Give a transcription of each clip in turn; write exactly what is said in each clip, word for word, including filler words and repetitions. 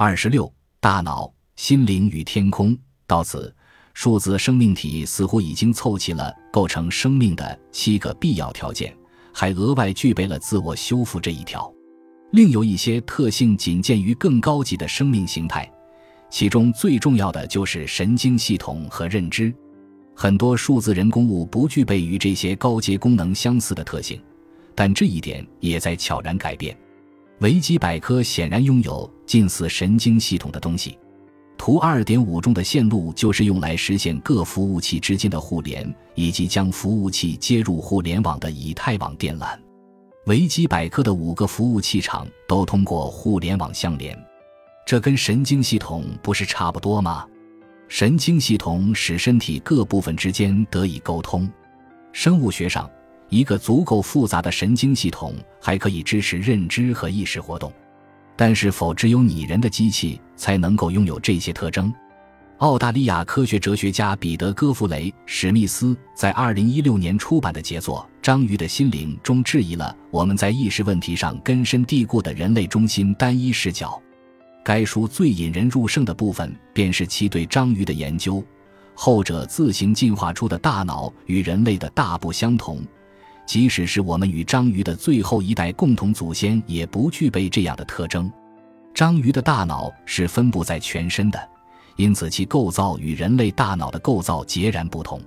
二十六大脑、心灵与天空。到此，数字生命体似乎已经凑齐了构成生命的七个必要条件，还额外具备了自我修复这一条。另有一些特性仅见于更高级的生命形态，其中最重要的就是神经系统和认知。很多数字人工物不具备与这些高阶功能相似的特性，但这一点也在悄然改变。维基百科显然拥有近似神经系统的东西。图 二点五 中的线路就是用来实现各服务器之间的互联，以及将服务器接入互联网的以太网电缆。维基百科的五个服务器场都通过互联网相连。这跟神经系统不是差不多吗？神经系统使身体各部分之间得以沟通。生物学上，一个足够复杂的神经系统还可以支持认知和意识活动，但是否只有拟人的机器才能够拥有这些特征？澳大利亚科学哲学家彼得·戈弗雷·史密斯在二零一六年出版的杰作《章鱼的心灵》中质疑了我们在意识问题上根深蒂固的人类中心单一视角。该书最引人入胜的部分便是其对章鱼的研究，后者自行进化出的大脑与人类的大不相同，即使是我们与章鱼的最后一代共同祖先也不具备这样的特征。章鱼的大脑是分布在全身的，因此其构造与人类大脑的构造截然不同。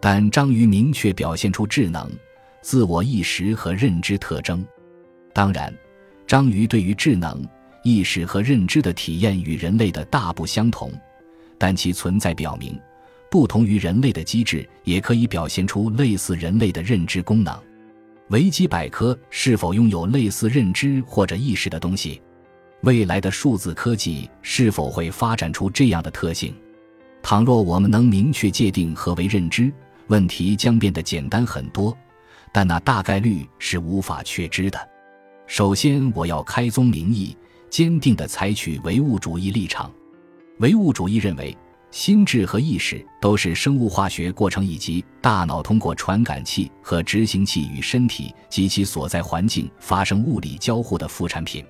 但章鱼明确表现出智能、自我意识和认知特征。当然，章鱼对于智能、意识和认知的体验与人类的大不相同，但其存在表明不同于人类的机制也可以表现出类似人类的认知功能。维基百科是否拥有类似认知或者意识的东西？未来的数字科技是否会发展出这样的特性？倘若我们能明确界定何为认知，问题将变得简单很多，但那大概率是无法确知的。首先，我要开宗明义，坚定地采取唯物主义立场。唯物主义认为心智和意识都是生物化学过程以及大脑通过传感器和执行器与身体及其所在环境发生物理交互的副产品。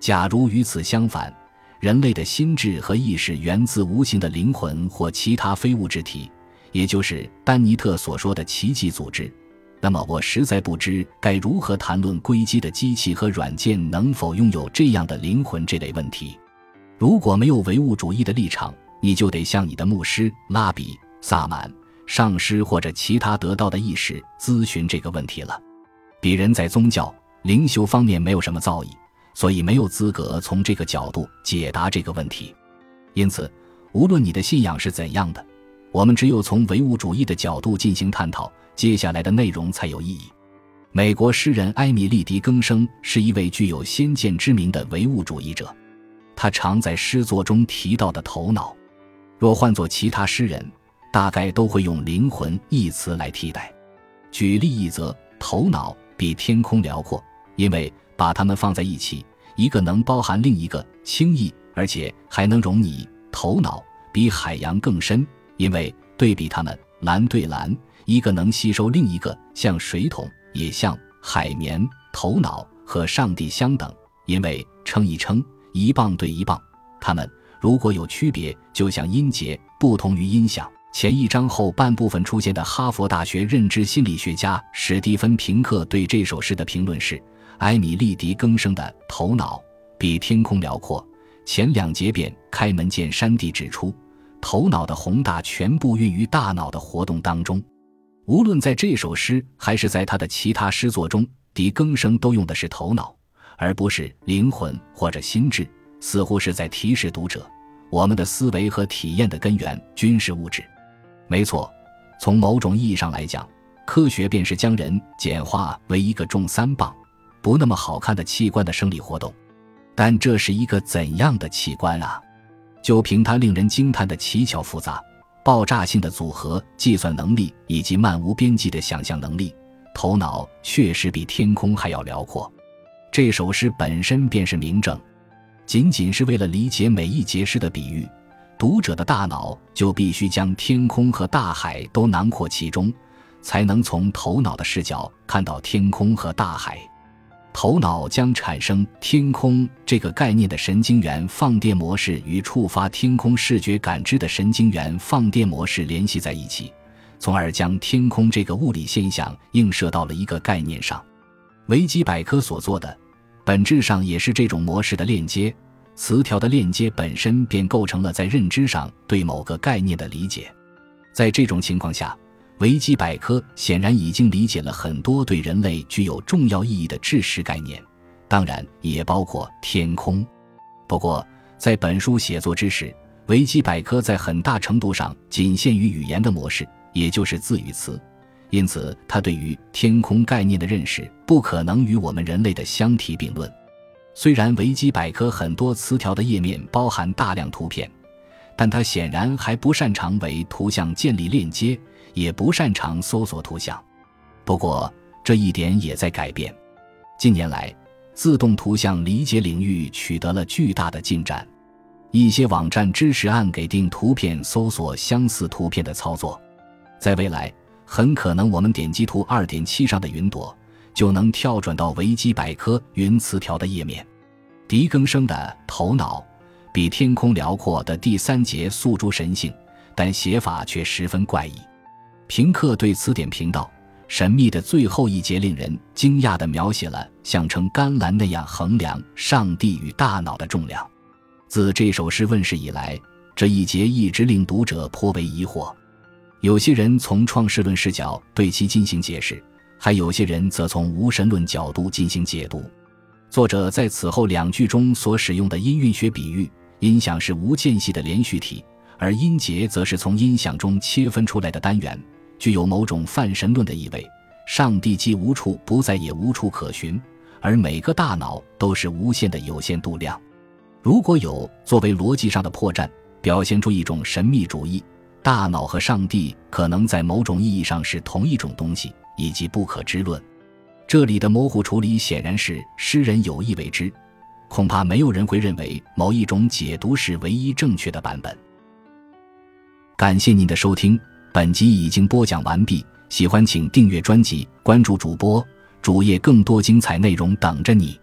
假如与此相反，人类的心智和意识源自无形的灵魂或其他非物质体，也就是丹尼特所说的奇迹组织，那么我实在不知该如何谈论硅基的机器和软件能否拥有这样的灵魂这类问题。如果没有唯物主义的立场，你就得向你的牧师、拉比、萨满、上师或者其他得到的意识咨询这个问题了。鄙人在宗教、灵修方面没有什么造诣，所以没有资格从这个角度解答这个问题。因此，无论你的信仰是怎样的，我们只有从唯物主义的角度进行探讨，接下来的内容才有意义。美国诗人埃米利·狄更生是一位具有先见之明的唯物主义者，他常在诗作中提到的头脑，若换作其他诗人，大概都会用灵魂一词来替代。举例一则，头脑比天空辽阔，因为把它们放在一起，一个能包含另一个，轻易而且还能容你。头脑比海洋更深，因为对比它们，蓝对蓝，一个能吸收另一个，像水桶也像海绵。头脑和上帝相等，因为称一称，一磅对一磅，它们如果有区别，就像音节不同于音响。前一章后半部分出现的哈佛大学认知心理学家史蒂芬·平克对这首诗的评论是：埃米利·狄更生的头脑比天空辽阔，前两节便开门见山地指出，头脑的宏大全部孕于大脑的活动当中。无论在这首诗还是在他的其他诗作中，狄更生都用的是头脑，而不是灵魂或者心智，似乎是在提示读者，我们的思维和体验的根源均是物质。没错，从某种意义上来讲，科学便是将人简化为一个重三磅、不那么好看的器官的生理活动。但这是一个怎样的器官啊？就凭它令人惊叹的奇巧复杂、爆炸性的组合、计算能力以及漫无边际的想象能力，头脑确实比天空还要辽阔。这首诗本身便是明证。仅仅是为了理解每一节诗的比喻，读者的大脑就必须将天空和大海都囊括其中，才能从头脑的视角看到天空和大海。头脑将产生天空这个概念的神经元放电模式与触发天空视觉感知的神经元放电模式联系在一起，从而将天空这个物理现象映射到了一个概念上。维基百科所做的本质上也是这种模式的链接，词条的链接本身便构成了在认知上对某个概念的理解。在这种情况下，维基百科显然已经理解了很多对人类具有重要意义的知识概念，当然也包括天空。不过在本书写作之时，维基百科在很大程度上仅限于语言的模式，也就是字与词，因此它对于天空概念的认识不可能与我们人类的相提并论。虽然维基百科很多词条的页面包含大量图片，但它显然还不擅长为图像建立链接，也不擅长搜索图像。不过这一点也在改变。近年来，自动图像理解领域取得了巨大的进展，一些网站支持按给定图片搜索相似图片的操作。在未来，很可能我们点击图 二点七 上的云朵就能跳转到维基百科云词条的页面。狄更生的《头脑》比天空辽阔的第三节诉诸神性，但写法却十分怪异。平克对此点评道：神秘的最后一节令人惊讶地描写了像称甘蓝那样衡量上帝与大脑的重量。自这首诗问世以来，这一节一直令读者颇为疑惑。有些人从创世论视角对其进行解释，还有些人则从无神论角度进行解读。作者在此后两句中所使用的音韵学比喻，音响是无间隙的连续体，而音节则是从音响中切分出来的单元，具有某种泛神论的意味。上帝既无处不在，也无处可寻，而每个大脑都是无限的有限度量。如果有作为逻辑上的破绽，表现出一种神秘主义，大脑和上帝可能在某种意义上是同一种东西，以及不可知论。这里的模糊处理显然是诗人有意为之，恐怕没有人会认为某一种解读是唯一正确的版本。感谢您的收听，本集已经播讲完毕，喜欢请订阅专辑，关注主播，主页更多精彩内容等着你。